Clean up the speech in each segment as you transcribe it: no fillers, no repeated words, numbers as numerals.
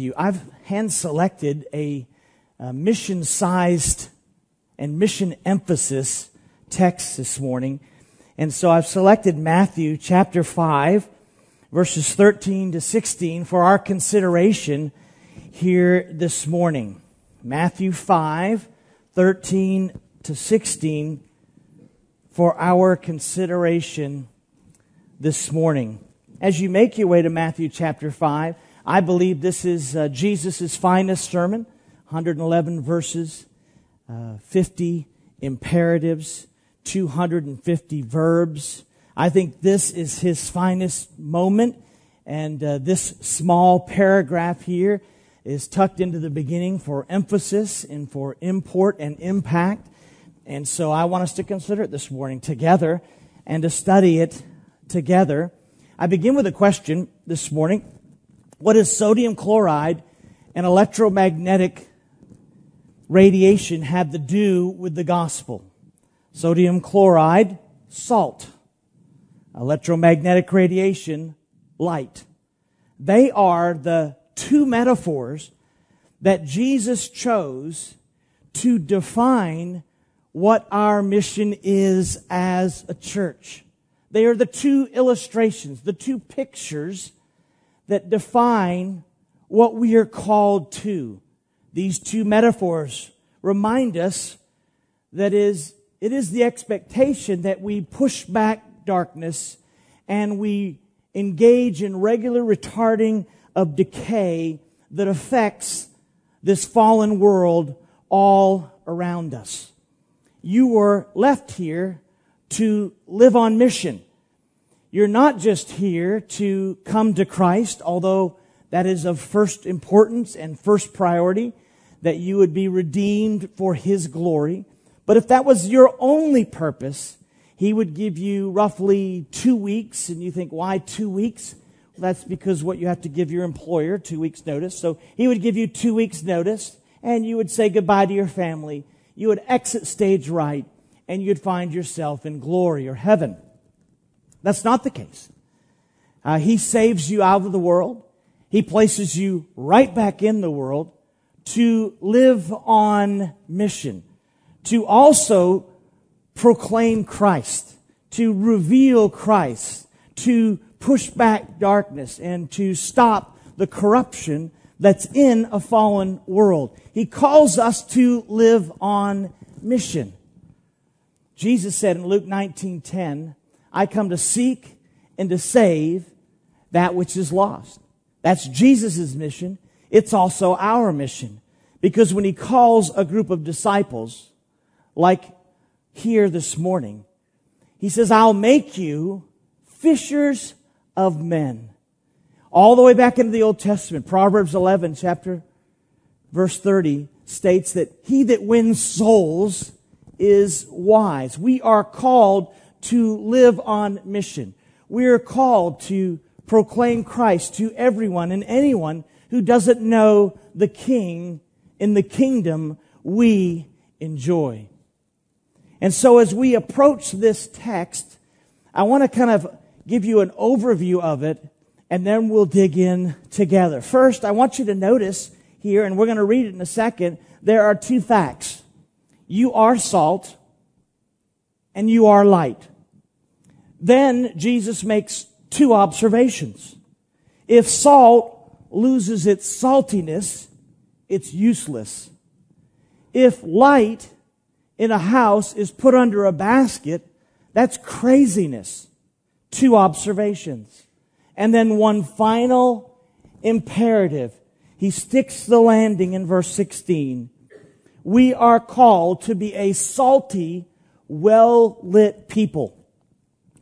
you. I've hand-selected a mission-sized and mission-emphasis text this morning. And so I've selected Matthew chapter 5, verses 13 to 16 for our consideration here this morning. Matthew 5, 13 to 16 for our consideration this morning. As you make your way to Matthew chapter 5, I believe this is Jesus' finest sermon, 111 verses, 50 imperatives, 250 verbs. I think this is his finest moment, and this small paragraph here is tucked into the beginning for emphasis and for import and impact. And so I want us to consider it this morning together and to study it together. I begin with a question this morning. What does sodium chloride and electromagnetic radiation have to do with the gospel? Sodium chloride, salt. Electromagnetic radiation, light. They are the two metaphors that Jesus chose to define what our mission is as a church. They are the two illustrations, the two pictures that define what we are called to. These two metaphors remind us that it is the expectation that we push back darkness and we engage in regular retarding of decay that affects this fallen world all around us. You were left here to live on mission. You're not just here to come to Christ, although that is of first importance and first priority, that you would be redeemed for His glory. But if that was your only purpose, He would give you roughly 2 weeks, and you think, why 2 weeks? Well, that's because what you have to give your employer, 2 weeks' notice. So He would give you 2 weeks' notice, and you would say goodbye to your family. You would exit stage right, and you'd find yourself in glory or heaven. That's not the case. He saves you out of the world. He places you right back in the world to live on mission, to also proclaim Christ, to reveal Christ, to push back darkness, and to stop the corruption that's in a fallen world. He calls us to live on mission. Jesus said in Luke 19:10, I come to seek and to save that which is lost. That's Jesus' mission. It's also our mission. Because when He calls a group of disciples, like here this morning, He says, I'll make you fishers of men. All the way back into the Old Testament, Proverbs 11, chapter, verse 30, states that he that wins souls is wise. We are called to live on mission. We are called to proclaim Christ to everyone and anyone who doesn't know the King in the kingdom we enjoy. And so as we approach this text, I want to kind of give you an overview of it, and then we'll dig in together. First, I want you to notice here, and we're going to read it in a second, there are two facts. You are salt, and you are light. Then Jesus makes two observations. If salt loses its saltiness, it's useless. If light in a house is put under a basket, that's craziness. Two observations. And then one final imperative. He sticks the landing in verse 16. We are called to be a salty, well-lit people.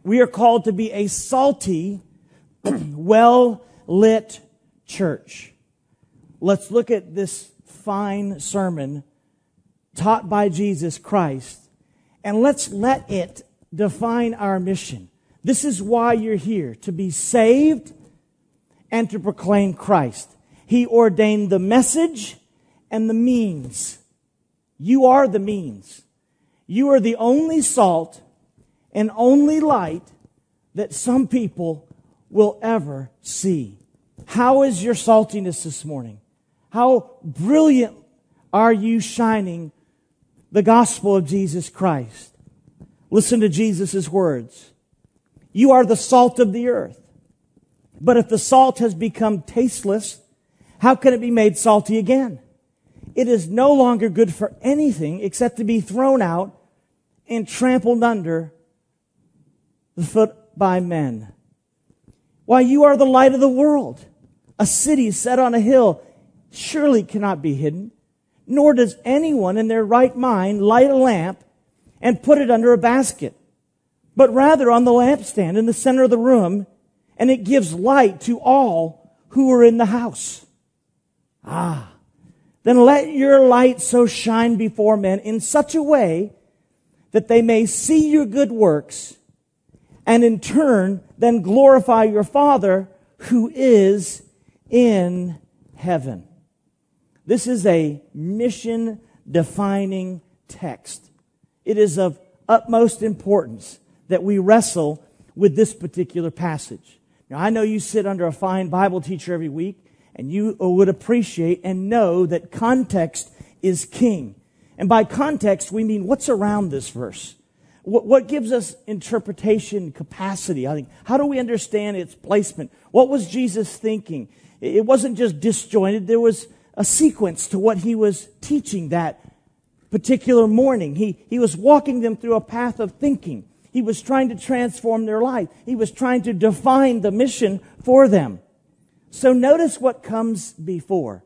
We are called to be a salty, well-lit church. Let's look at this fine sermon taught by Jesus Christ, and let's let it define our mission. This is why you're here, to be saved and to proclaim Christ. He ordained the message and the means. You are the means. You are the only salt and only light that some people will ever see. How is your saltiness this morning? How brilliant are you shining the gospel of Jesus Christ? Listen to Jesus' words. You are the salt of the earth. But if the salt has become tasteless, how can it be made salty again? It is no longer good for anything except to be thrown out and trampled under the foot by men. Why, you are the light of the world. A city set on a hill surely cannot be hidden, nor does anyone in their right mind light a lamp and put it under a basket, but rather on the lampstand in the center of the room, and it gives light to all who are in the house. Ah, then let your light so shine before men in such a way that they may see your good works and in turn then glorify your Father who is in heaven. This is a mission-defining text. It is of utmost importance that we wrestle with this particular passage. Now, I know you sit under a fine Bible teacher every week, and you would appreciate and know that context is king. And by context, we mean what's around this verse. What gives us interpretation capacity? I think, how do we understand its placement? What was Jesus thinking? It wasn't just disjointed. There was a sequence to what he was teaching that particular morning. He was walking them through a path of thinking. He was trying to transform their life. He was trying to define the mission for them. So notice what comes before.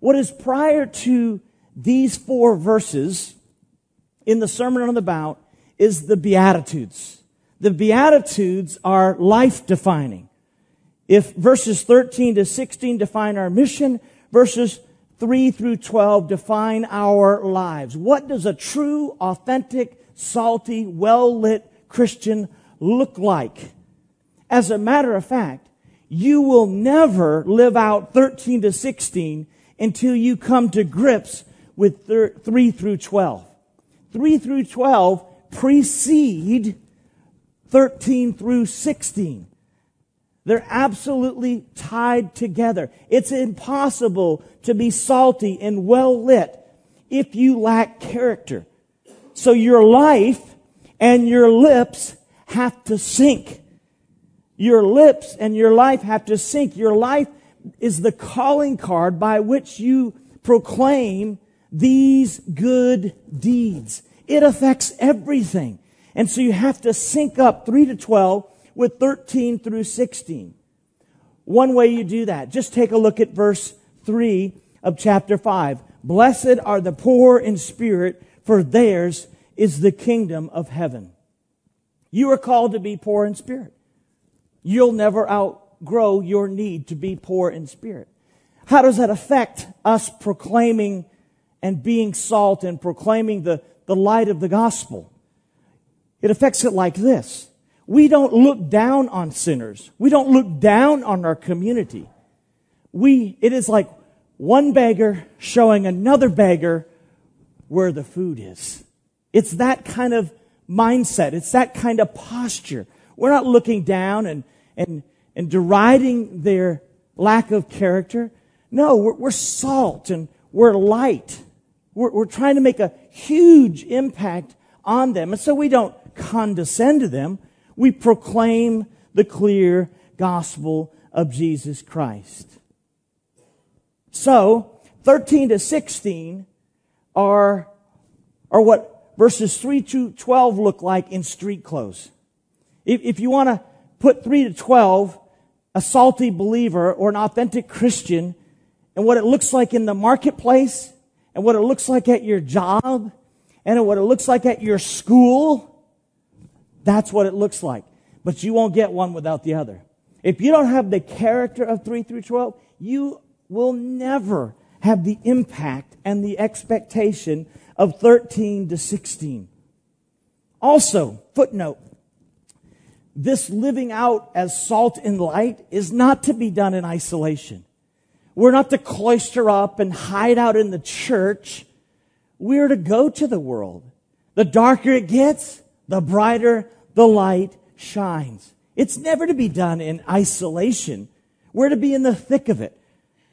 What is prior to these four verses in the Sermon on the Mount is the Beatitudes. The Beatitudes are life-defining. If verses 13 to 16 define our mission, verses 3 through 12 define our lives. What does a true, authentic, salty, well-lit Christian look like? As a matter of fact, you will never live out 13 to 16 until you come to grips with 3 through 12. 3 through 12 precede 13 through 16. They're absolutely tied together. It's impossible to be salty and well-lit if you lack character. So your life and your lips have to sync. Your lips and your life have to sync. Your life is the calling card by which you proclaim these good deeds. It affects everything. And so you have to sync up 3 to 12 with 13 through 16. One way you do that, just take a look at verse 3 of chapter 5. Blessed are the poor in spirit, for theirs is the kingdom of heaven. You are called to be poor in spirit. You'll never outgrow your need to be poor in spirit. How does that affect us proclaiming and being salt and proclaiming the light of the gospel? It affects it like this. We don't look down on sinners. We don't look down on our community. It is like one beggar showing another beggar where the food is. It's that kind of mindset. It's that kind of posture. We're not looking down and deriding their lack of character. No, we're salt and we're light. We're trying to make a huge impact on them. And so we don't condescend to them. We proclaim the clear gospel of Jesus Christ. So, 13 to 16 are what verses 3 to 12 look like in street clothes. If you want to put 3 to 12, a salty believer or an authentic Christian, and what it looks like in the marketplace, and what it looks like at your job, and what it looks like at your school, that's what it looks like. But you won't get one without the other. If you don't have the character of 3 through 12, you will never have the impact and the expectation of 13 to 16. Also, footnote, this living out as salt and light is not to be done in isolation. We're not to cloister up and hide out in the church. We're to go to the world. The darker it gets, the brighter the light shines. It's never to be done in isolation. We're to be in the thick of it.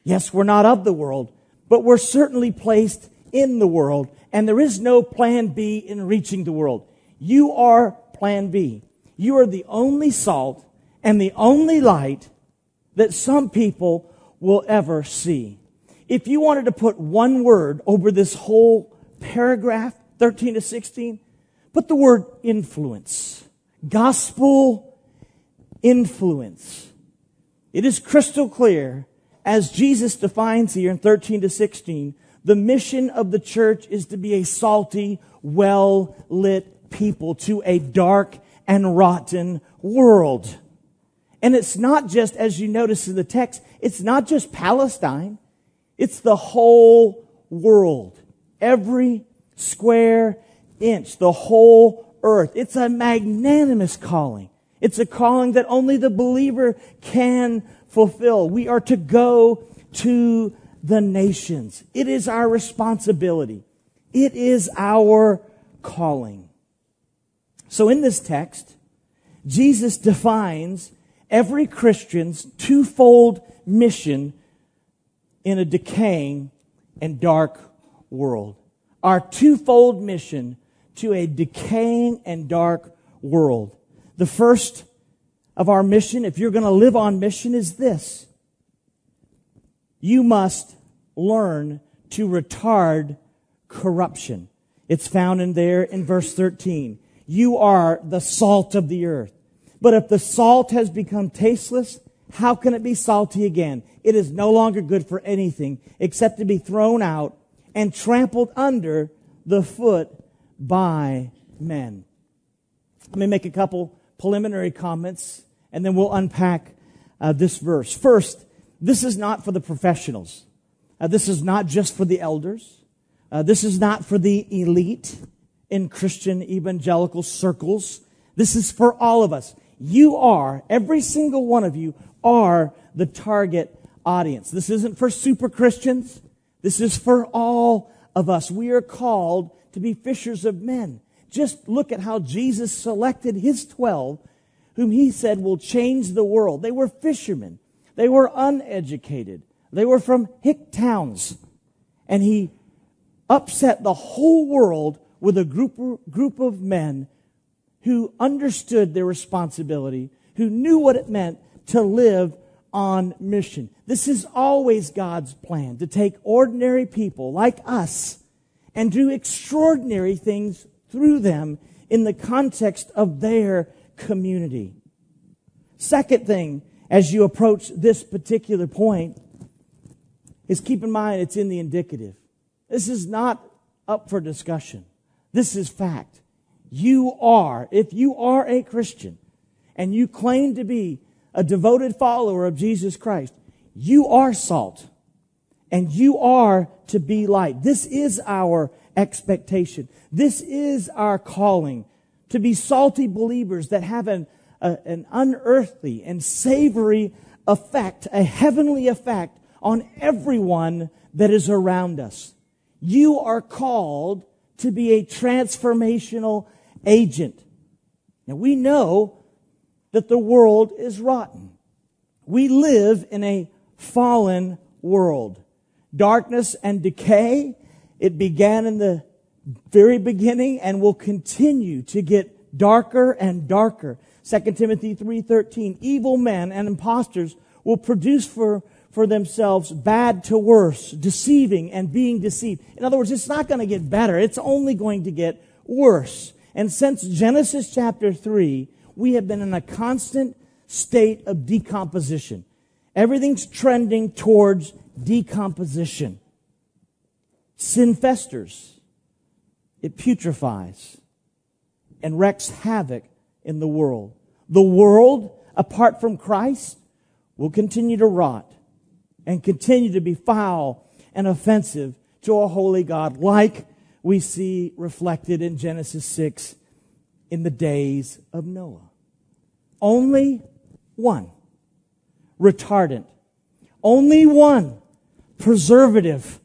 Yes, we're not of the world, but we're certainly placed in the world, and there is no plan B in reaching the world. You are plan B. You are the only salt and the only light that some people will ever see. If you wanted to put one word over this whole paragraph, 13 to 16, put the word influence. Gospel influence. It is crystal clear, as Jesus defines here in 13 to 16, the mission of the church is to be a salty, well-lit people to a dark and rotten world. And it's not just, as you notice in the text, it's not just Palestine. It's the whole world. Every square inch, the whole earth. It's a magnanimous calling. It's a calling that only the believer can fulfill. We are to go to the nations. It is our responsibility. It is our calling. So in this text, Jesus defines every Christian's twofold mission in a decaying and dark world. Our twofold mission to a decaying and dark world. The first of our mission, if you're going to live on mission, is this. You must learn to retard corruption. It's found in there in verse 13. You are the salt of the earth. But if the salt has become tasteless, how can it be salty again? It is no longer good for anything except to be thrown out and trampled under the foot by men. Let me make a couple preliminary comments, and then we'll unpack this verse. First, this is not for the professionals. This is not just for the elders. This is not for the elite in Christian evangelical circles. This is for all of us. You are, every single one of you, are the target audience. This isn't for super Christians. This is for all of us. We are called to be fishers of men. Just look at how Jesus selected his 12, whom he said will change the world. They were fishermen. They were uneducated. They were from hick towns. And he upset the whole world with a group of men who understood their responsibility, who knew what it meant to live on mission. This is always God's plan, to take ordinary people like us and do extraordinary things through them in the context of their community. Second thing, as you approach this particular point, is keep in mind it's in the indicative. This is not up for discussion. This is fact. You are, if you are a Christian and you claim to be a devoted follower of Jesus Christ, you are salt and you are to be light. This is our expectation. This is our calling, to be salty believers that have an unearthly and savory effect, a heavenly effect on everyone that is around us. You are called to be a transformational agent. Now, we know that the world is rotten. We live in a fallen world. Darkness and decay, it began in the very beginning and will continue to get darker and darker. Second Timothy 3:13, evil men and impostors will produce for themselves bad to worse, deceiving and being deceived. In other words, it's not going to get better. It's only going to get worse. And since Genesis chapter 3, we have been in a constant state of decomposition. Everything's trending towards decomposition. Sin festers. It putrefies and wreaks havoc in the world. The world, apart from Christ, will continue to rot and continue to be foul and offensive to a holy God, like we see reflected in Genesis 6 in the days of Noah. Only one retardant, only one preservative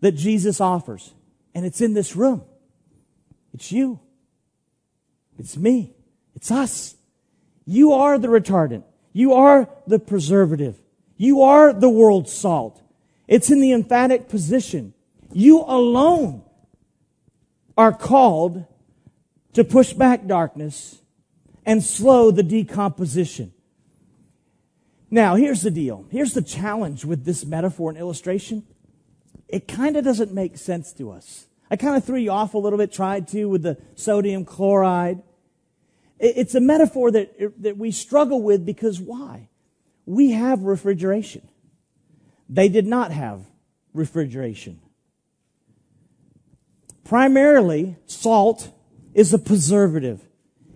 that Jesus offers. And it's in this room. It's you. It's me. It's us. You are the retardant. You are the preservative. You are the world's salt. It's in the emphatic position. You alone are called to push back darkness and slow the decomposition. Now, here's the deal. Here's the challenge with this metaphor and illustration. It kind of doesn't make sense to us. I kind of threw you off a little bit, tried to, with the sodium chloride. It's a metaphor that we struggle with because why? We have refrigeration. They did not have refrigeration. Primarily, salt is a preservative.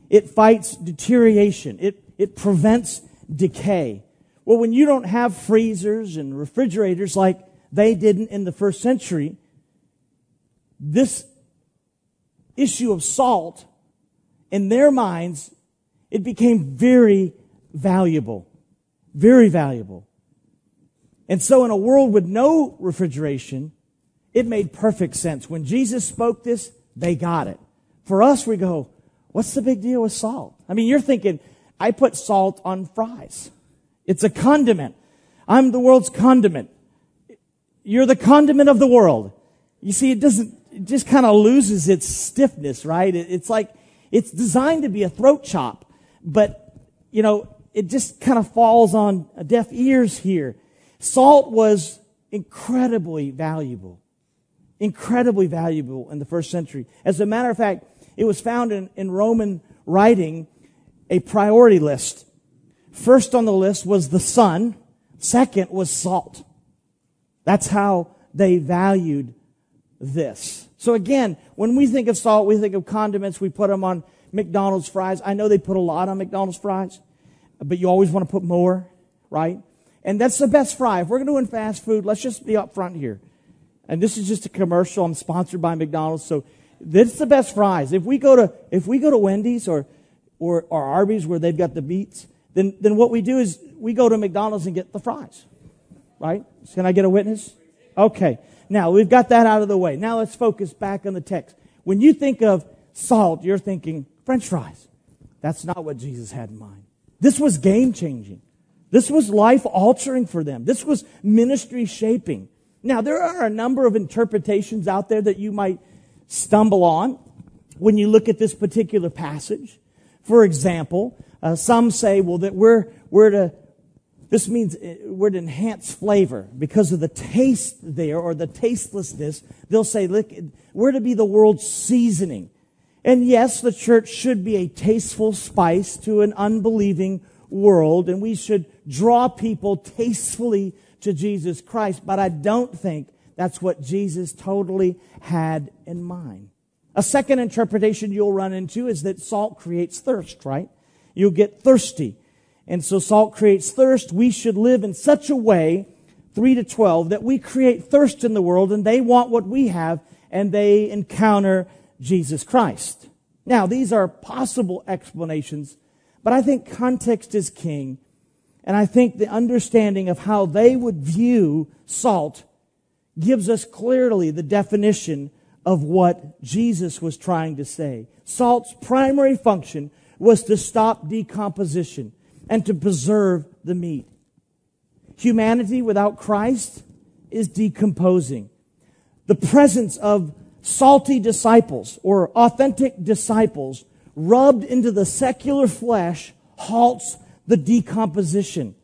It fights deterioration. It prevents decay. Well, when you don't have freezers and refrigerators like they didn't in the first century, this issue of salt, in their minds, it became very valuable. Very valuable. And so in a world with no refrigeration, it made perfect sense. When Jesus spoke this, they got it. For us, we go, what's the big deal with salt? I mean, you're thinking, I put salt on fries. It's a condiment. I'm the world's condiment. You're the condiment of the world. You see, it just kind of loses its stiffness, right? It's like, it's designed to be a throat chop, but, you know, it just kind of falls on deaf ears here. Salt was incredibly valuable in the first century. As a matter of fact, it was found in Roman writing, a priority list. First on the list was the sun. Second was salt. That's how they valued this. So again, when we think of salt, we think of condiments. We put them on McDonald's fries. I know they put a lot on McDonald's fries, but you always want to put more, right? And that's the best fry. If we're going to win fast food, let's just be up front here. And this is just a commercial. I'm sponsored by McDonald's, so this is the best fries. If we go to Wendy's or Arby's where they've got the meats, then what we do is we go to McDonald's and get the fries, right? Can I get a witness? Okay. Now, we've got that out of the way. Now let's focus back on the text. When you think of salt, you're thinking French fries. That's not what Jesus had in mind. This was game-changing. This was life-altering for them. This was ministry-shaping. Now, there are a number of interpretations out there that you might stumble on when you look at this particular passage. For example, some say, well, that this means we're to enhance flavor because of the taste there or the tastelessness. They'll say, look, we're to be the world's seasoning. And yes, the church should be a tasteful spice to an unbelieving world, and we should draw people tastefully to Jesus Christ. But I don't think that's what Jesus totally had in mind. A second interpretation you'll run into is that salt creates thirst, right? You'll get thirsty. And so salt creates thirst. We should live in such a way, 3 to 12, that we create thirst in the world, and they want what we have, and they encounter Jesus Christ. Now, these are possible explanations, but I think context is king, and I think the understanding of how they would view salt gives us clearly the definition of what Jesus was trying to say. Salt's primary function was to stop decomposition and to preserve the meat. Humanity without Christ is decomposing. The presence of salty disciples or authentic disciples rubbed into the secular flesh halts the decomposition.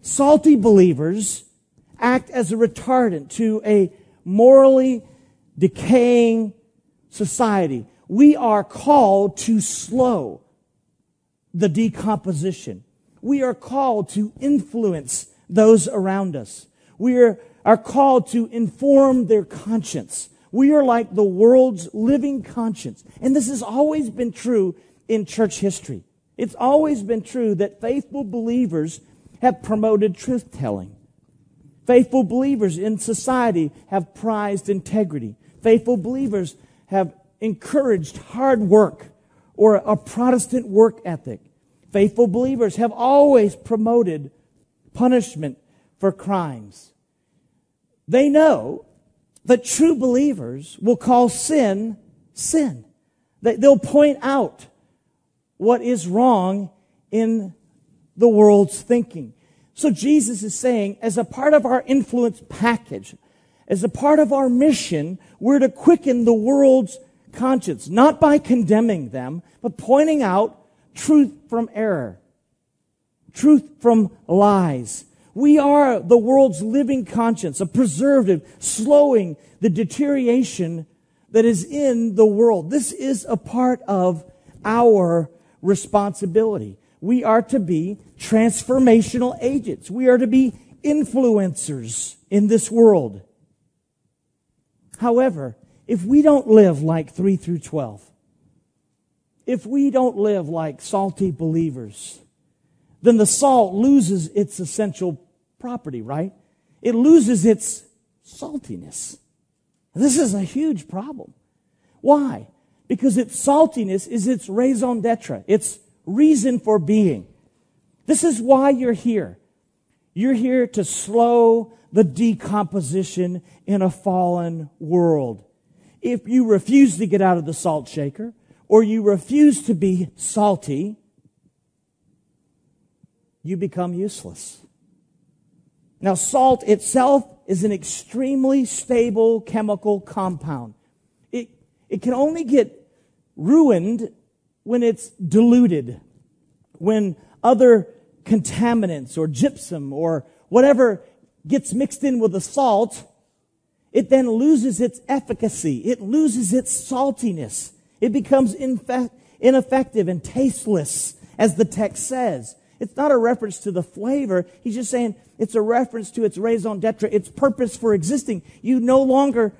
Salty believers act as a retardant to a morally decaying society. We are called to slow the decomposition. We are called to influence those around us. We are called to inform their conscience. We are like the world's living conscience. And this has always been true in church history. It's always been true that faithful believers have promoted truth-telling. Faithful believers in society have prized integrity. Faithful believers have encouraged hard work or a Protestant work ethic. Faithful believers have always promoted punishment for crimes. They know that true believers will call sin, sin. They'll point out what is wrong in the world's thinking. So Jesus is saying, as a part of our influence package, as a part of our mission, we're to quicken the world's conscience, not by condemning them, but pointing out truth from error, truth from lies. We are the world's living conscience, a preservative, slowing the deterioration that is in the world. This is a part of our responsibility. We are to be transformational agents. We are to be influencers in this world. However, if we don't live like 3 through 12, if we don't live like salty believers, then the salt loses its essential property, right? It loses its saltiness. This is a huge problem. Why? Because its saltiness is its raison d'etre, its reason for being. This is why you're here. You're here to slow the decomposition in a fallen world. If you refuse to get out of the salt shaker, or you refuse to be salty, you become useless. Now, salt itself is an extremely stable chemical compound. It can only get ruined when it's diluted, when other contaminants or gypsum or whatever gets mixed in with the salt, it then loses its efficacy. It loses its saltiness. It becomes ineffective and tasteless, as the text says. It's not a reference to the flavor. He's just saying it's a reference to its raison d'etre, its purpose for existing. You no longer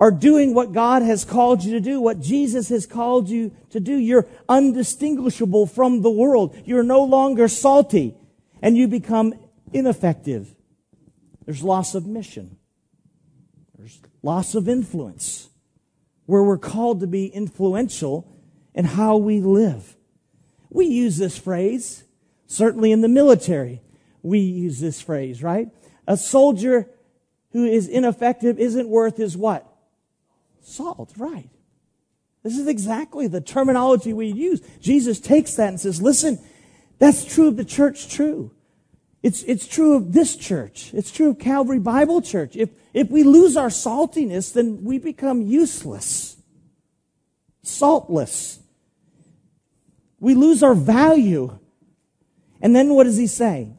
are doing what God has called you to do, what Jesus has called you to do. You're undistinguishable from the world. You're no longer salty, and you become ineffective. There's loss of mission. There's loss of influence, where we're called to be influential in how we live. We use this phrase. Certainly in the military, we use this phrase, right? A soldier who is ineffective isn't worth his what? Salt, right. This is exactly the terminology we use. Jesus takes that and says, listen, that's true of the church, true. It's true of this church. It's true of Calvary Bible Church. If we lose our saltiness, then we become useless, saltless. We lose our value. And then what does he say?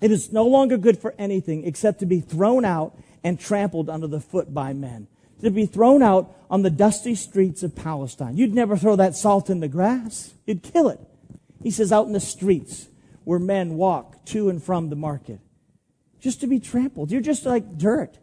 It is no longer good for anything except to be thrown out and trampled under the foot by men. To be thrown out on the dusty streets of Palestine. You'd never throw that salt in the grass. You'd kill it. He says out in the streets where men walk to and from the market. Just to be trampled. You're just like dirt.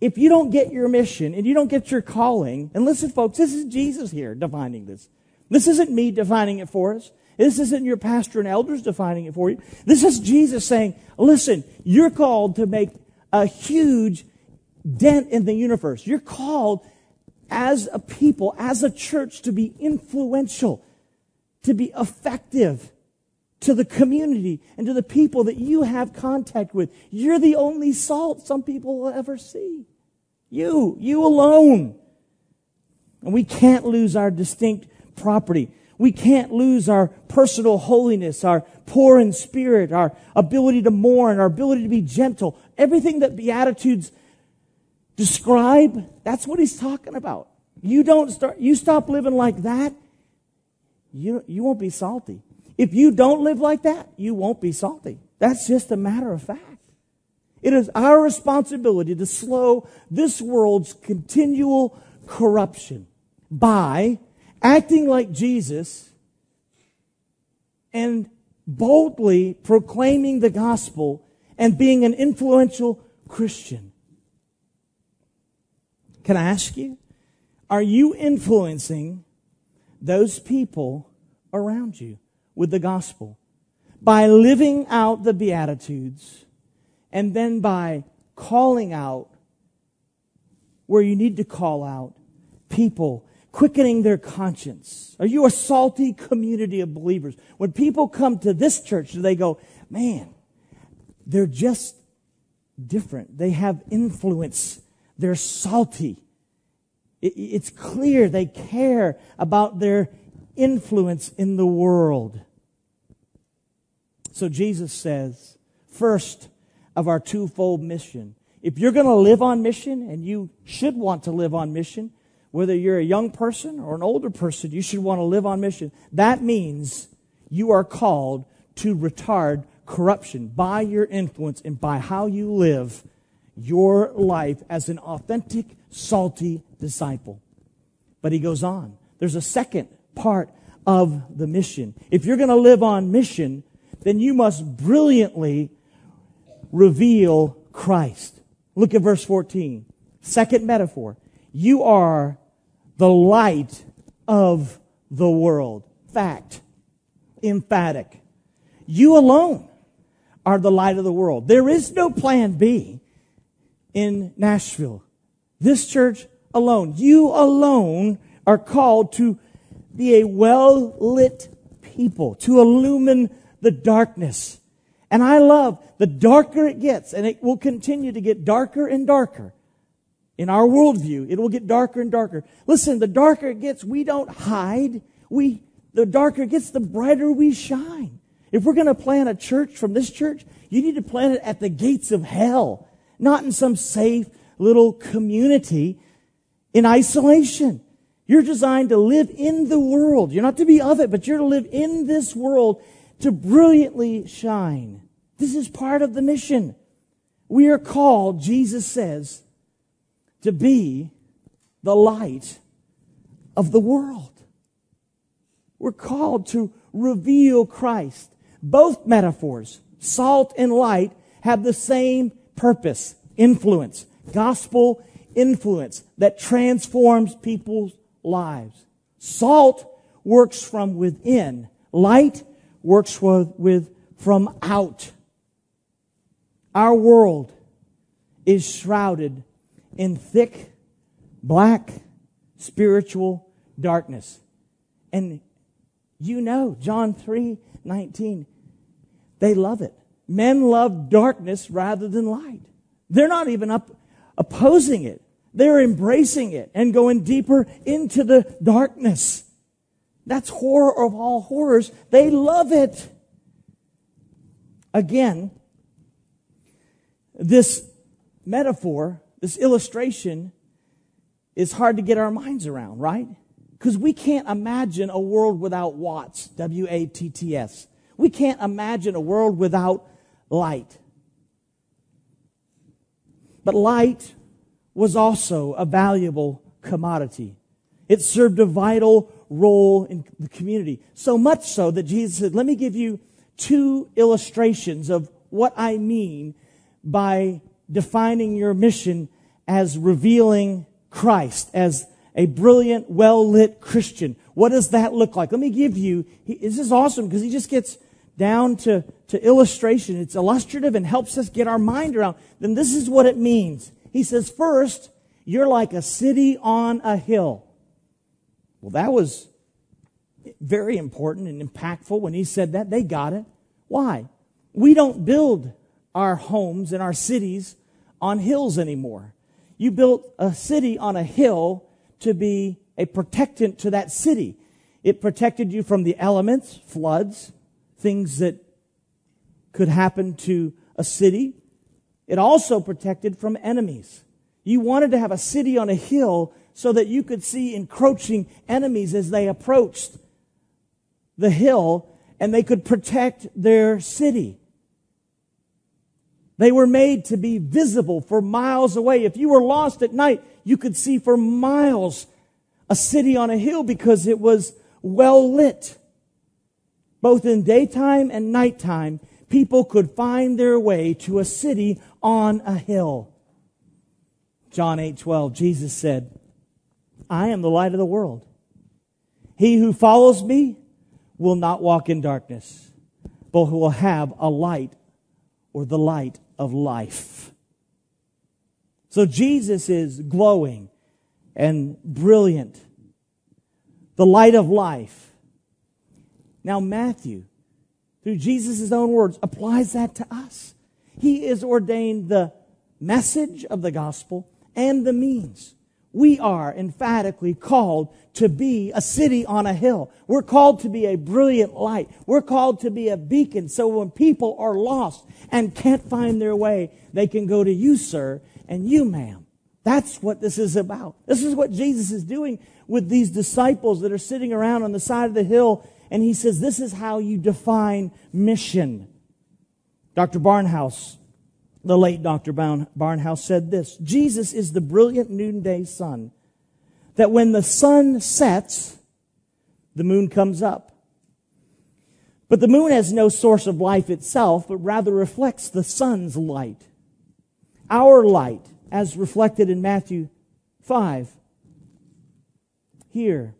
If you don't get your mission and you don't get your calling, and listen folks, this is Jesus here defining this. This isn't me defining it for us. This isn't your pastor and elders defining it for you. This is Jesus saying, listen, you're called to make a huge dent in the universe. You're called as a people, as a church, to be influential, to be effective to the community and to the people that you have contact with. You're the only salt some people will ever see. You alone. And we can't lose our distinct property. We can't lose our personal holiness, our poor in spirit, our ability to mourn, our ability to be gentle. Everything that Beatitudes describe, that's what he's talking about. You stop living like that, you won't be salty. If you don't live like that, you won't be salty. That's just a matter of fact. It is our responsibility to slow this world's continual corruption by acting like Jesus and boldly proclaiming the gospel and being an influential Christian. Can I ask you, are you influencing those people around you with the gospel by living out the Beatitudes and then by calling out where you need to call out people? Quickening their conscience. Are you a salty community of believers? When people come to this church, do they go, man, they're just different. They have influence. They're salty. It's clear they care about their influence in the world. So Jesus says, first of our twofold mission. If you're going to live on mission, and you should want to live on mission, whether you're a young person or an older person, you should want to live on mission. That means you are called to retard corruption by your influence and by how you live your life as an authentic, salty disciple. But he goes on. There's a second part of the mission. If you're going to live on mission, then you must brilliantly reveal Christ. Look at verse 14. Second metaphor. You are the light of the world. Fact. Emphatic. You alone are the light of the world. There is no plan B in Nashville. This church alone. You alone are called to be a well-lit people, to illumine the darkness. And I love, the darker it gets, and it will continue to get darker and darker. In our worldview, it will get darker and darker. Listen, the darker it gets, we don't hide. The darker it gets, the brighter we shine. If we're going to plant a church from this church, you need to plant it at the gates of hell, not in some safe little community in isolation. You're designed to live in the world. You're not to be of it, but you're to live in this world to brilliantly shine. This is part of the mission. We are called, Jesus says, to be the light of the world. We're called to reveal Christ. Both metaphors, salt and light, have the same purpose, influence, gospel influence that transforms people's lives. Salt works from within. Light works from out. Our world is shrouded in thick, black, spiritual darkness. And you know, John 3:19, they love it. Men love darkness rather than light. They're not even opposing it. They're embracing it and going deeper into the darkness. That's horror of all horrors. They love it. Again, this metaphor, this illustration is hard to get our minds around, right? Because we can't imagine a world without watts, W-A-T-T-S. We can't imagine a world without light. But light was also a valuable commodity. It served a vital role in the community. So much so that Jesus said, let me give you two illustrations of what I mean by defining your mission as revealing Christ, as a brilliant, well-lit Christian. What does that look like? Let me give you, this is awesome because he just gets down to illustration. It's illustrative and helps us get our mind around. Then this is what it means. He says, first, you're like a city on a hill. Well, that was very important and impactful when he said that. They got it. Why? We don't build our homes and our cities on hills anymore. You built a city on a hill to be a protectant to that city. It protected you from the elements, floods, things that could happen to a city. It also protected from enemies. You wanted to have a city on a hill so that you could see encroaching enemies as they approached the hill and they could protect their city. They were made to be visible for miles away. If you were lost at night, you could see for miles a city on a hill because it was well lit. Both in daytime and nighttime, people could find their way to a city on a hill. John 8:12, Jesus said, I am the light of the world. He who follows me will not walk in darkness, but will have a light or the light of life. So Jesus is glowing and brilliant. The light of life. Now Matthew, through Jesus' own words, applies that to us. He is ordained the message of the gospel and the means. We are emphatically called to be a city on a hill. We're called to be a brilliant light. We're called to be a beacon. So when people are lost and can't find their way, they can go to you, sir, and you, ma'am. That's what this is about. This is what Jesus is doing with these disciples that are sitting around on the side of the hill. And he says, this is how you define mission. Dr. Barnhouse, the late Dr. Barnhouse, said this: Jesus is the brilliant noonday sun, that when the sun sets, the moon comes up. But the moon has no source of life itself, but rather reflects the sun's light. Our light, as reflected in Matthew 5, here,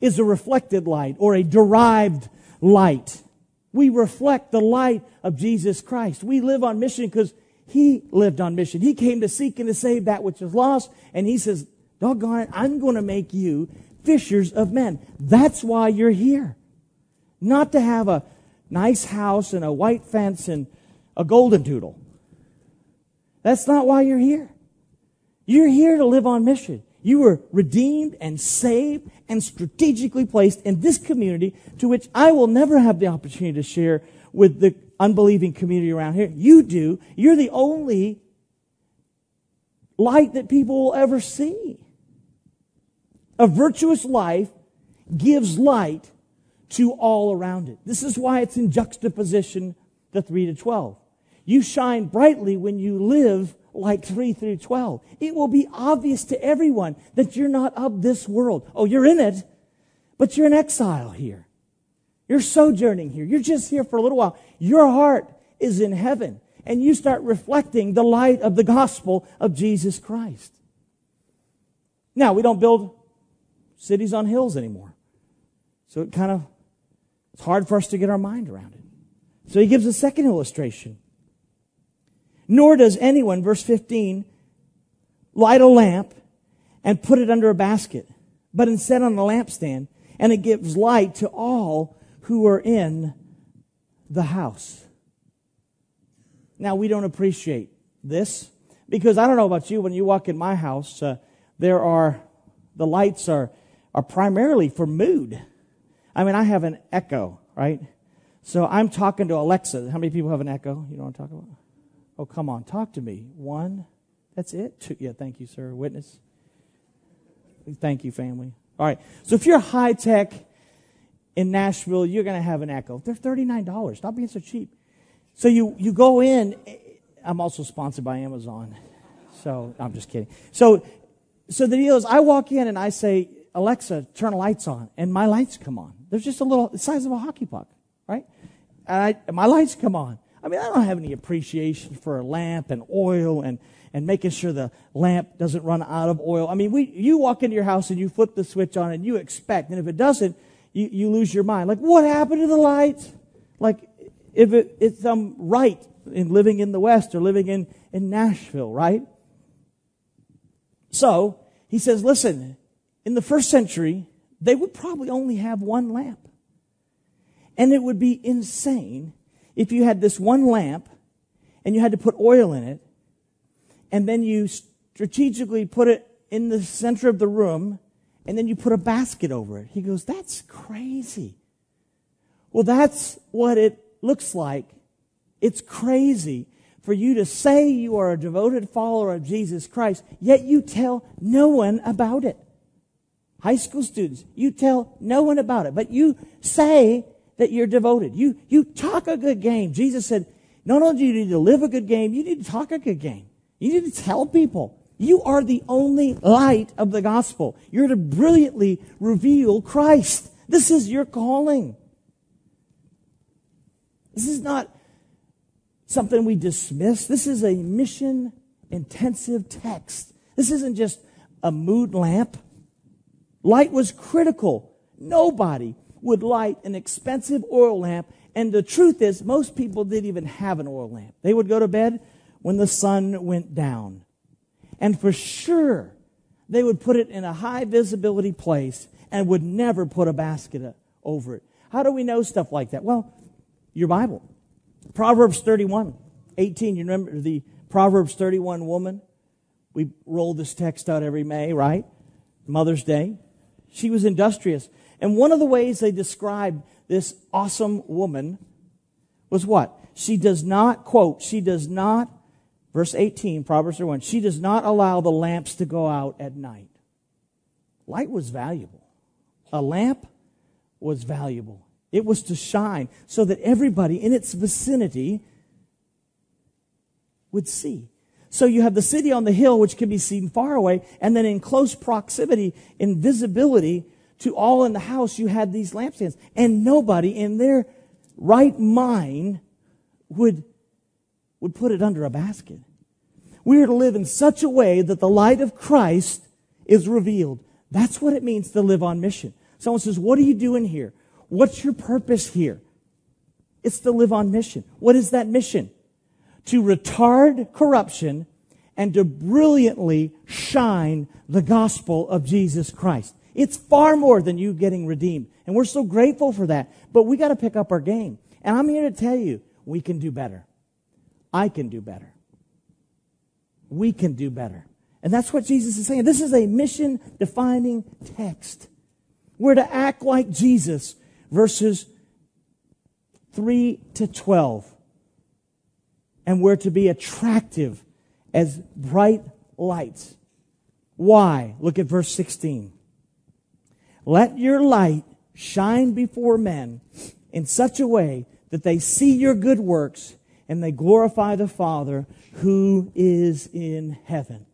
is a reflected light or a derived light. We reflect the light of Jesus Christ. We live on mission because He lived on mission. He came to seek and to save that which was lost. And He says, doggone it, I'm going to make you fishers of men. That's why you're here. Not to have a nice house and a white fence and a golden doodle. That's not why you're here. You're here to live on mission. You were redeemed and saved and strategically placed in this community, to which I will never have the opportunity to share with the unbelieving community around here. You do. You're the only light that people will ever see. A virtuous life gives light to all around it. This is why it's in juxtaposition to 3 to 12. You shine brightly when you live like 3 through 12. It will be obvious to everyone that you're not of this world. Oh, you're in it, but you're in exile here. You're sojourning here. You're just here for a little while. Your heart is in heaven, and you start reflecting the light of the gospel of Jesus Christ. Now, we don't build cities on hills anymore, so it's hard for us to get our mind around it. So he gives a second illustration. Nor does anyone, verse 15, light a lamp and put it under a basket, but instead on a lampstand, and it gives light to all who are in the house. Now, we don't appreciate this, because I don't know about you, when you walk in my house, the lights are primarily for mood. I mean, I have an Echo, right? So I'm talking to Alexa. How many people have an Echo? You know what I'm talking about? Oh, come on, talk to me. 1, that's it? 2, yeah, thank you, sir. Witness. Thank you, family. All right, so if you're high-tech in Nashville, you're going to have an Echo. They're $39. Stop being so cheap. So you go in. I'm also sponsored by Amazon, so I'm just kidding. So the deal is, I walk in and I say, Alexa, turn lights on, and my lights come on. They're just a little, the size of a hockey puck, right? And my lights come on. I mean, I don't have any appreciation for a lamp and oil and making sure the lamp doesn't run out of oil. I mean, you walk into your house and you flip the switch on and you expect, and if it doesn't, you lose your mind. Like, what happened to the lights? Like, if it's right in living in the West or living in Nashville, right? So, he says, listen, in the first century, they would probably only have one lamp. And it would be insane if you had this one lamp and you had to put oil in it, and then you strategically put it in the center of the room, and then you put a basket over it. He goes, that's crazy. Well, that's what it looks like. It's crazy for you to say you are a devoted follower of Jesus Christ, yet you tell no one about it. High school students, you tell no one about it, but you say that you're devoted. You talk a good game. Jesus said, not only do you need to live a good game, you need to talk a good game. You need to tell people. You are the only light of the gospel. You're to brilliantly reveal Christ. This is your calling. This is not something we dismiss. This is a mission-intensive text. This isn't just a mood lamp. Light was critical. Nobody would light an expensive oil lamp. And the truth is, most people didn't even have an oil lamp. They would go to bed when the sun went down. And for sure, they would put it in a high visibility place and would never put a basket over it. How do we know stuff like that? Well, your Bible. Proverbs 31:18. You remember the Proverbs 31 woman We roll this text out every May, right? Mother's Day. She was industrious. And one of the ways they describe this awesome woman was what? She does not, quote, she does not, verse 18, Proverbs 31, she does not allow the lamps to go out at night. Light was valuable. A lamp was valuable. It was to shine so that everybody in its vicinity would see. So you have the city on the hill, which can be seen far away, and then in close proximity, in visibility to all in the house, you had these lampstands. And nobody in their right mind would put it under a basket. We are to live in such a way that the light of Christ is revealed. That's what it means to live on mission. Someone says, what are you doing here? What's your purpose here? It's to live on mission. What is that mission? To retard corruption and to brilliantly shine the gospel of Jesus Christ. It's far more than you getting redeemed. And we're so grateful for that. But we got to pick up our game. And I'm here to tell you, we can do better. I can do better. We can do better. And that's what Jesus is saying. This is a mission-defining text. We're to act like Jesus, verses 3 to 12. And we're to be attractive as bright lights. Why? Look at verse 16. Let your light shine before men in such a way that they see your good works and they glorify the Father who is in heaven.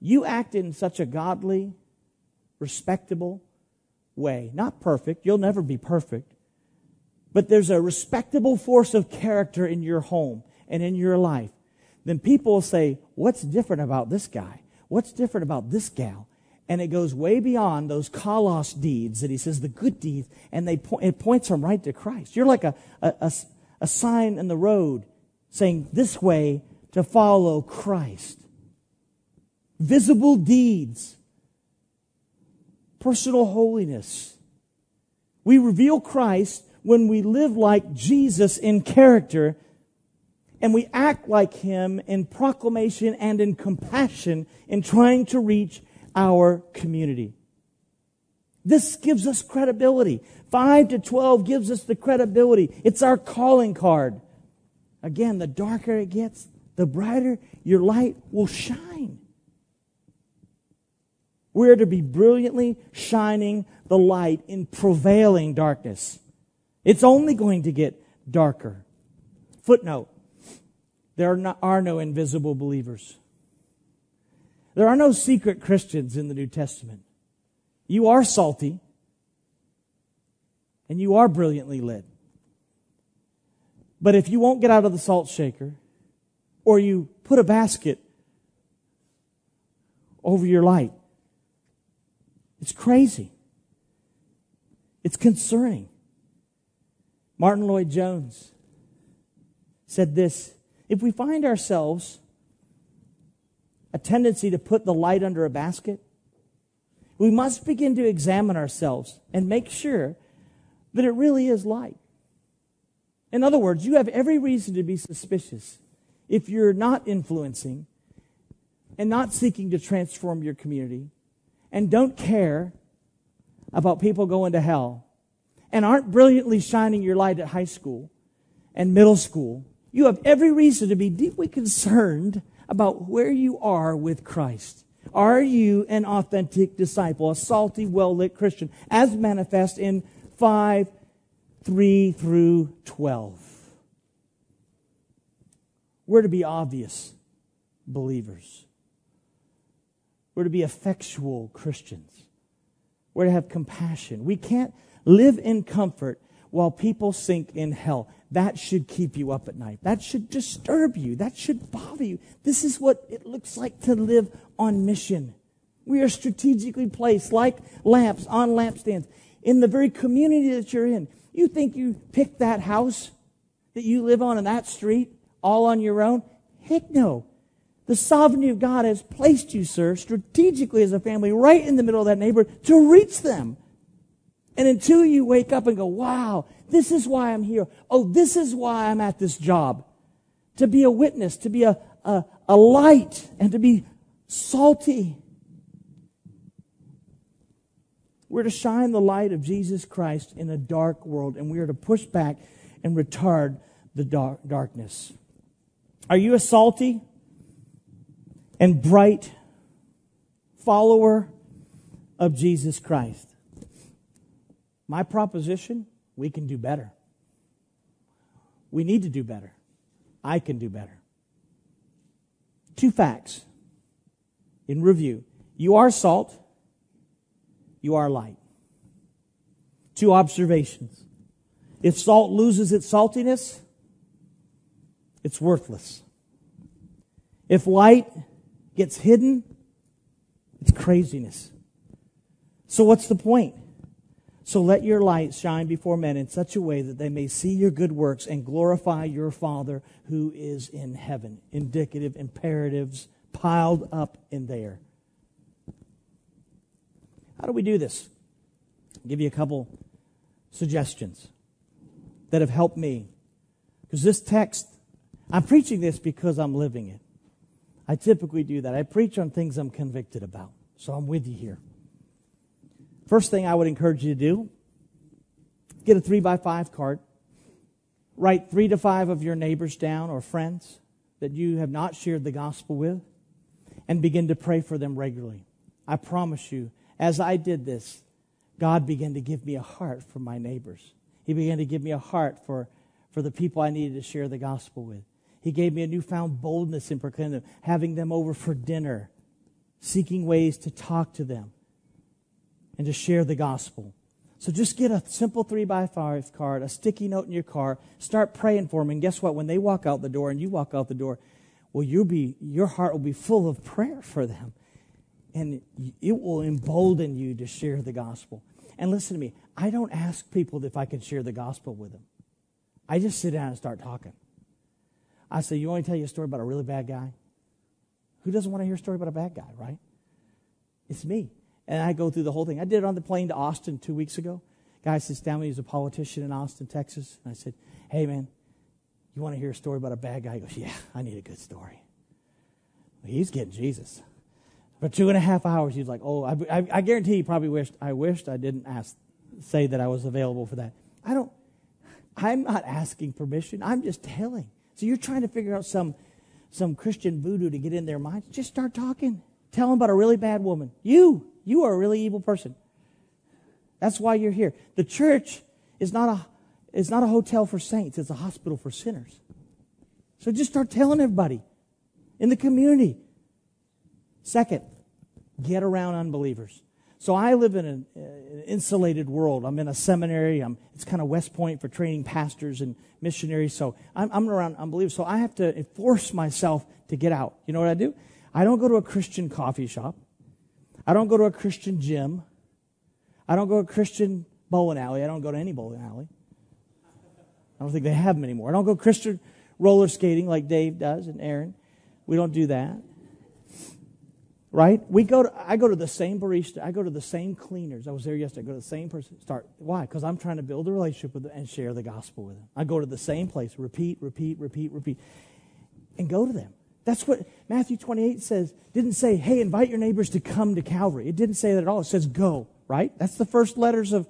You act in such a godly, respectable way. Not perfect. You'll never be perfect. But there's a respectable force of character in your home and in your life. Then people will say, what's different about this guy? What's different about this gal? And it goes way beyond those kalos deeds that he says, the good deeds, and it points them right to Christ. You're like a sign in the road saying, this way to follow Christ. Visible deeds. Personal holiness. We reveal Christ when we live like Jesus in character and we act like Him in proclamation and in compassion in trying to reach our community. This gives us credibility. 5 to 12 gives us the credibility. It's our calling card. Again, the darker it gets, the brighter your light will shine. We're to be brilliantly shining the light in prevailing darkness. It's only going to get darker. Footnote. There are no invisible believers. There are no secret Christians in the New Testament. You are salty. And you are brilliantly lit. But if you won't get out of the salt shaker, or you put a basket over your light, it's crazy. It's concerning. Martin Lloyd-Jones said this, if we find ourselves a tendency to put the light under a basket, we must begin to examine ourselves and make sure that it really is light. In other words, you have every reason to be suspicious if you're not influencing and not seeking to transform your community and don't care about people going to hell, and aren't brilliantly shining your light at high school and middle school. You have every reason to be deeply concerned about where you are with Christ. Are you an authentic disciple, a salty, well-lit Christian, as manifest in 5, 3 through 12? We're to be obvious believers. We're to be effectual Christians. We're to have compassion. We can't live in comfort while people sink in hell. That should keep you up at night. That should disturb you. That should bother you. This is what it looks like to live on mission. We are strategically placed like lamps on lampstands in the very community that you're in. You think you picked that house that you live on and that street all on your own? Heck no. The sovereignty of God has placed you, sir, strategically as a family right in the middle of that neighborhood to reach them. And until you wake up and go, wow, this is why I'm here. Oh, this is why I'm at this job. To be a witness, to be a, a, a light and to be salty. We're to shine the light of Jesus Christ in a dark world, and we are to push back and retard the darkness. Are you a salty and bright follower of Jesus Christ? My proposition, we can do better. We need to do better. I can do better. 2 facts in review. You are salt. You are light. 2 observations. If salt loses its saltiness, it's worthless. If light gets hidden, it's craziness. So what's the point? So let your light shine before men in such a way that they may see your good works and glorify your Father who is in heaven. Indicative imperatives piled up in there. How do we do this? I'll give you a couple suggestions that have helped me. Because this text, I'm preaching this because I'm living it. I typically do that. I preach on things I'm convicted about. So I'm with you here. First thing I would encourage you to do, get a 3x5 card. Write 3 to 5 of your neighbors down or friends that you have not shared the gospel with and begin to pray for them regularly. I promise you, as I did this, God began to give me a heart for my neighbors. He began to give me a heart for the people I needed to share the gospel with. He gave me a newfound boldness in proclaiming them, having them over for dinner, seeking ways to talk to them and to share the gospel. So just get a simple 3x5 card, a sticky note in your car, start praying for them, and guess what? When they walk out the door and you walk out the door, well, your heart will be full of prayer for them, and it will embolden you to share the gospel. And listen to me, I don't ask people if I can share the gospel with them. I just sit down and start talking. I say, you want me to tell you a story about a really bad guy? Who doesn't want to hear a story about a bad guy, right? It's me. And I go through the whole thing. I did it on the plane to Austin 2 weeks ago. Guy sits down with me. He's a politician in Austin, Texas. And I said, hey, man, you want to hear a story about a bad guy? He goes, yeah, I need a good story. Well, he's getting Jesus. For 2.5 hours, he's like, oh, I guarantee he probably wished I didn't say that I was available for that. I'm not asking permission. I'm just telling. So you're trying to figure out some Christian voodoo to get in their minds. Just start talking. Tell them about a really bad woman. You are a really evil person. That's why you're here. The church is not a hotel for saints. It's a hospital for sinners. So just start telling everybody in the community. Second, get around unbelievers. So I live in an insulated world. I'm in a seminary. It's kind of West Point for training pastors and missionaries. So I'm around unbelievers. So I have to force myself to get out. You know what I do? I don't go to a Christian coffee shop. I don't go to a Christian gym. I don't go to a Christian bowling alley. I don't go to any bowling alley. I don't think they have them anymore. I don't go Christian roller skating like Dave does and Aaron. We don't do that. Right? I go to the same barista. I go to the same cleaners. I was there yesterday. I go to the same person. Why? Because I'm trying to build a relationship with them and share the gospel with them. I go to the same place. Repeat. And go to them. That's what Matthew 28 says. Didn't say, hey, invite your neighbors to come to Calvary. It didn't say that at all. It says go, right? That's the first letters of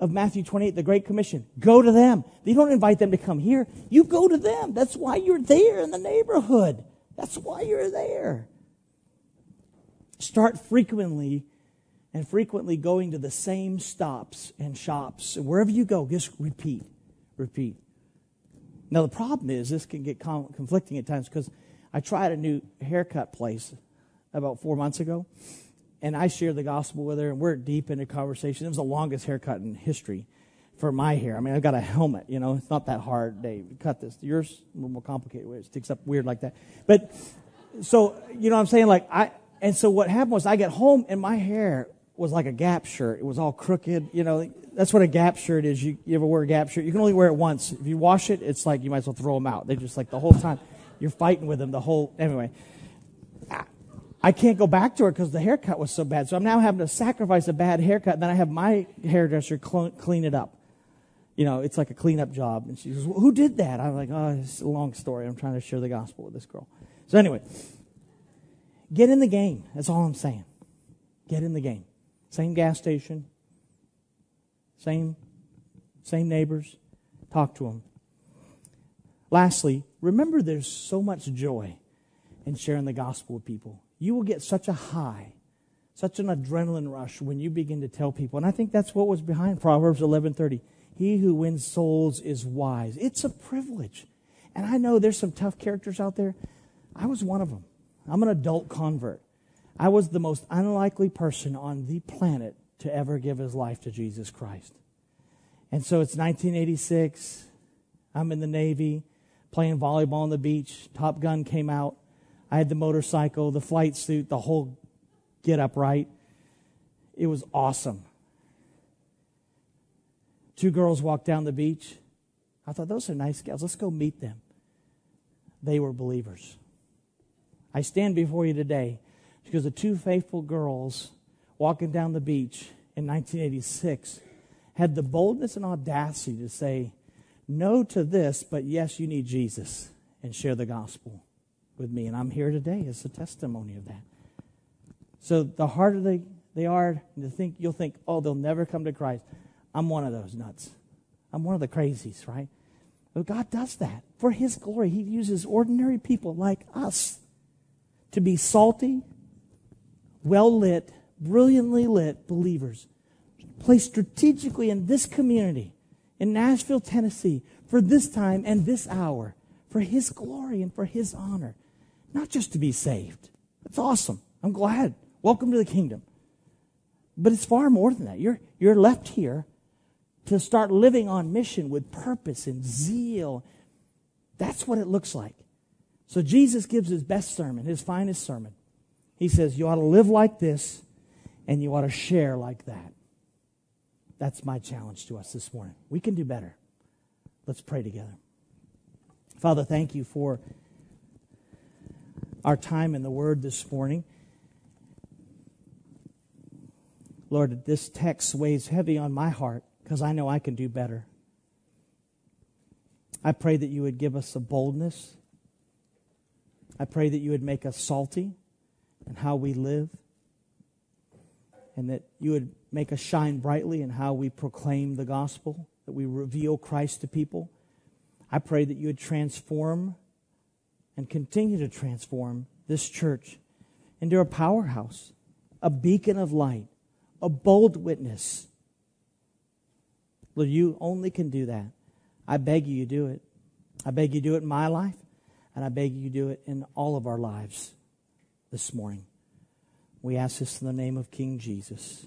Matthew 28, the Great Commission. Go to them. You don't invite them to come here. You go to them. That's why you're there in the neighborhood. That's why you're there. Start frequently going to the same stops and shops. Wherever you go, just repeat. Now, the problem is this can get conflicting at times because I tried a new haircut place about 4 months ago, and I shared the gospel with her, and we're deep into conversation. It was the longest haircut in history for my hair. I mean, I've got a helmet, you know. It's not that hard, Dave. Cut this. Yours, a little more complicated. It sticks up weird like that. But so, you know what I'm saying? And so what happened was I got home, and my hair was like a Gap shirt. It was all crooked, you know. That's what a Gap shirt is. You ever wear a Gap shirt? You can only wear it once. If you wash it, it's like you might as well throw them out. They're just like the whole time. You're fighting with them the whole... Anyway, I can't go back to her because the haircut was so bad. So I'm now having to sacrifice a bad haircut, and then I have my hairdresser clean it up. You know, it's like a cleanup job. And she says, well, who did that? I'm like, oh, it's a long story. I'm trying to share the gospel with this girl. So anyway, get in the game. That's all I'm saying. Get in the game. Same gas station. Same neighbors. Talk to them. Lastly, remember there's so much joy in sharing the gospel with people. You will get such a high, such an adrenaline rush when you begin to tell people. And I think that's what was behind Proverbs 11:30. He who wins souls is wise. It's a privilege. And I know there's some tough characters out there. I was one of them. I'm an adult convert. I was the most unlikely person on the planet to ever give his life to Jesus Christ. And so it's 1986. I'm in the Navy, playing volleyball on the beach. Top Gun came out. I had the motorcycle, the flight suit, the whole get up, right? It was awesome. Two girls walked down the beach. I thought, those are nice gals. Let's go meet them. They were believers. I stand before you today because the two faithful girls walking down the beach in 1986 had the boldness and audacity to say no to this, but yes, you need Jesus, and share the gospel with me. And I'm here today as a testimony of that. So the harder they are, you'll think, oh, they'll never come to Christ. I'm one of those nuts. I'm one of the crazies, right? But God does that for His glory. He uses ordinary people like us to be salty, well-lit, brilliantly lit believers placed strategically in this community, in Nashville, Tennessee, for this time and this hour, for His glory and for His honor, not just to be saved. That's awesome. I'm glad. Welcome to the kingdom. But it's far more than that. You're left here to start living on mission with purpose and zeal. That's what it looks like. So Jesus gives His best sermon, His finest sermon. He says, you ought to live like this, and you ought to share like that. That's my challenge to us this morning. We can do better. Let's pray together. Father, thank you for our time in the Word this morning. Lord, this text weighs heavy on my heart because I know I can do better. I pray that you would give us a boldness. I pray that you would make us salty in how we live, and that you would make us shine brightly in how we proclaim the gospel, that we reveal Christ to people. I pray that you would transform and continue to transform this church into a powerhouse, a beacon of light, a bold witness. Lord, you only can do that. I beg you do it. I beg you do it in my life, and I beg you do it in all of our lives this morning. We ask this in the name of King Jesus.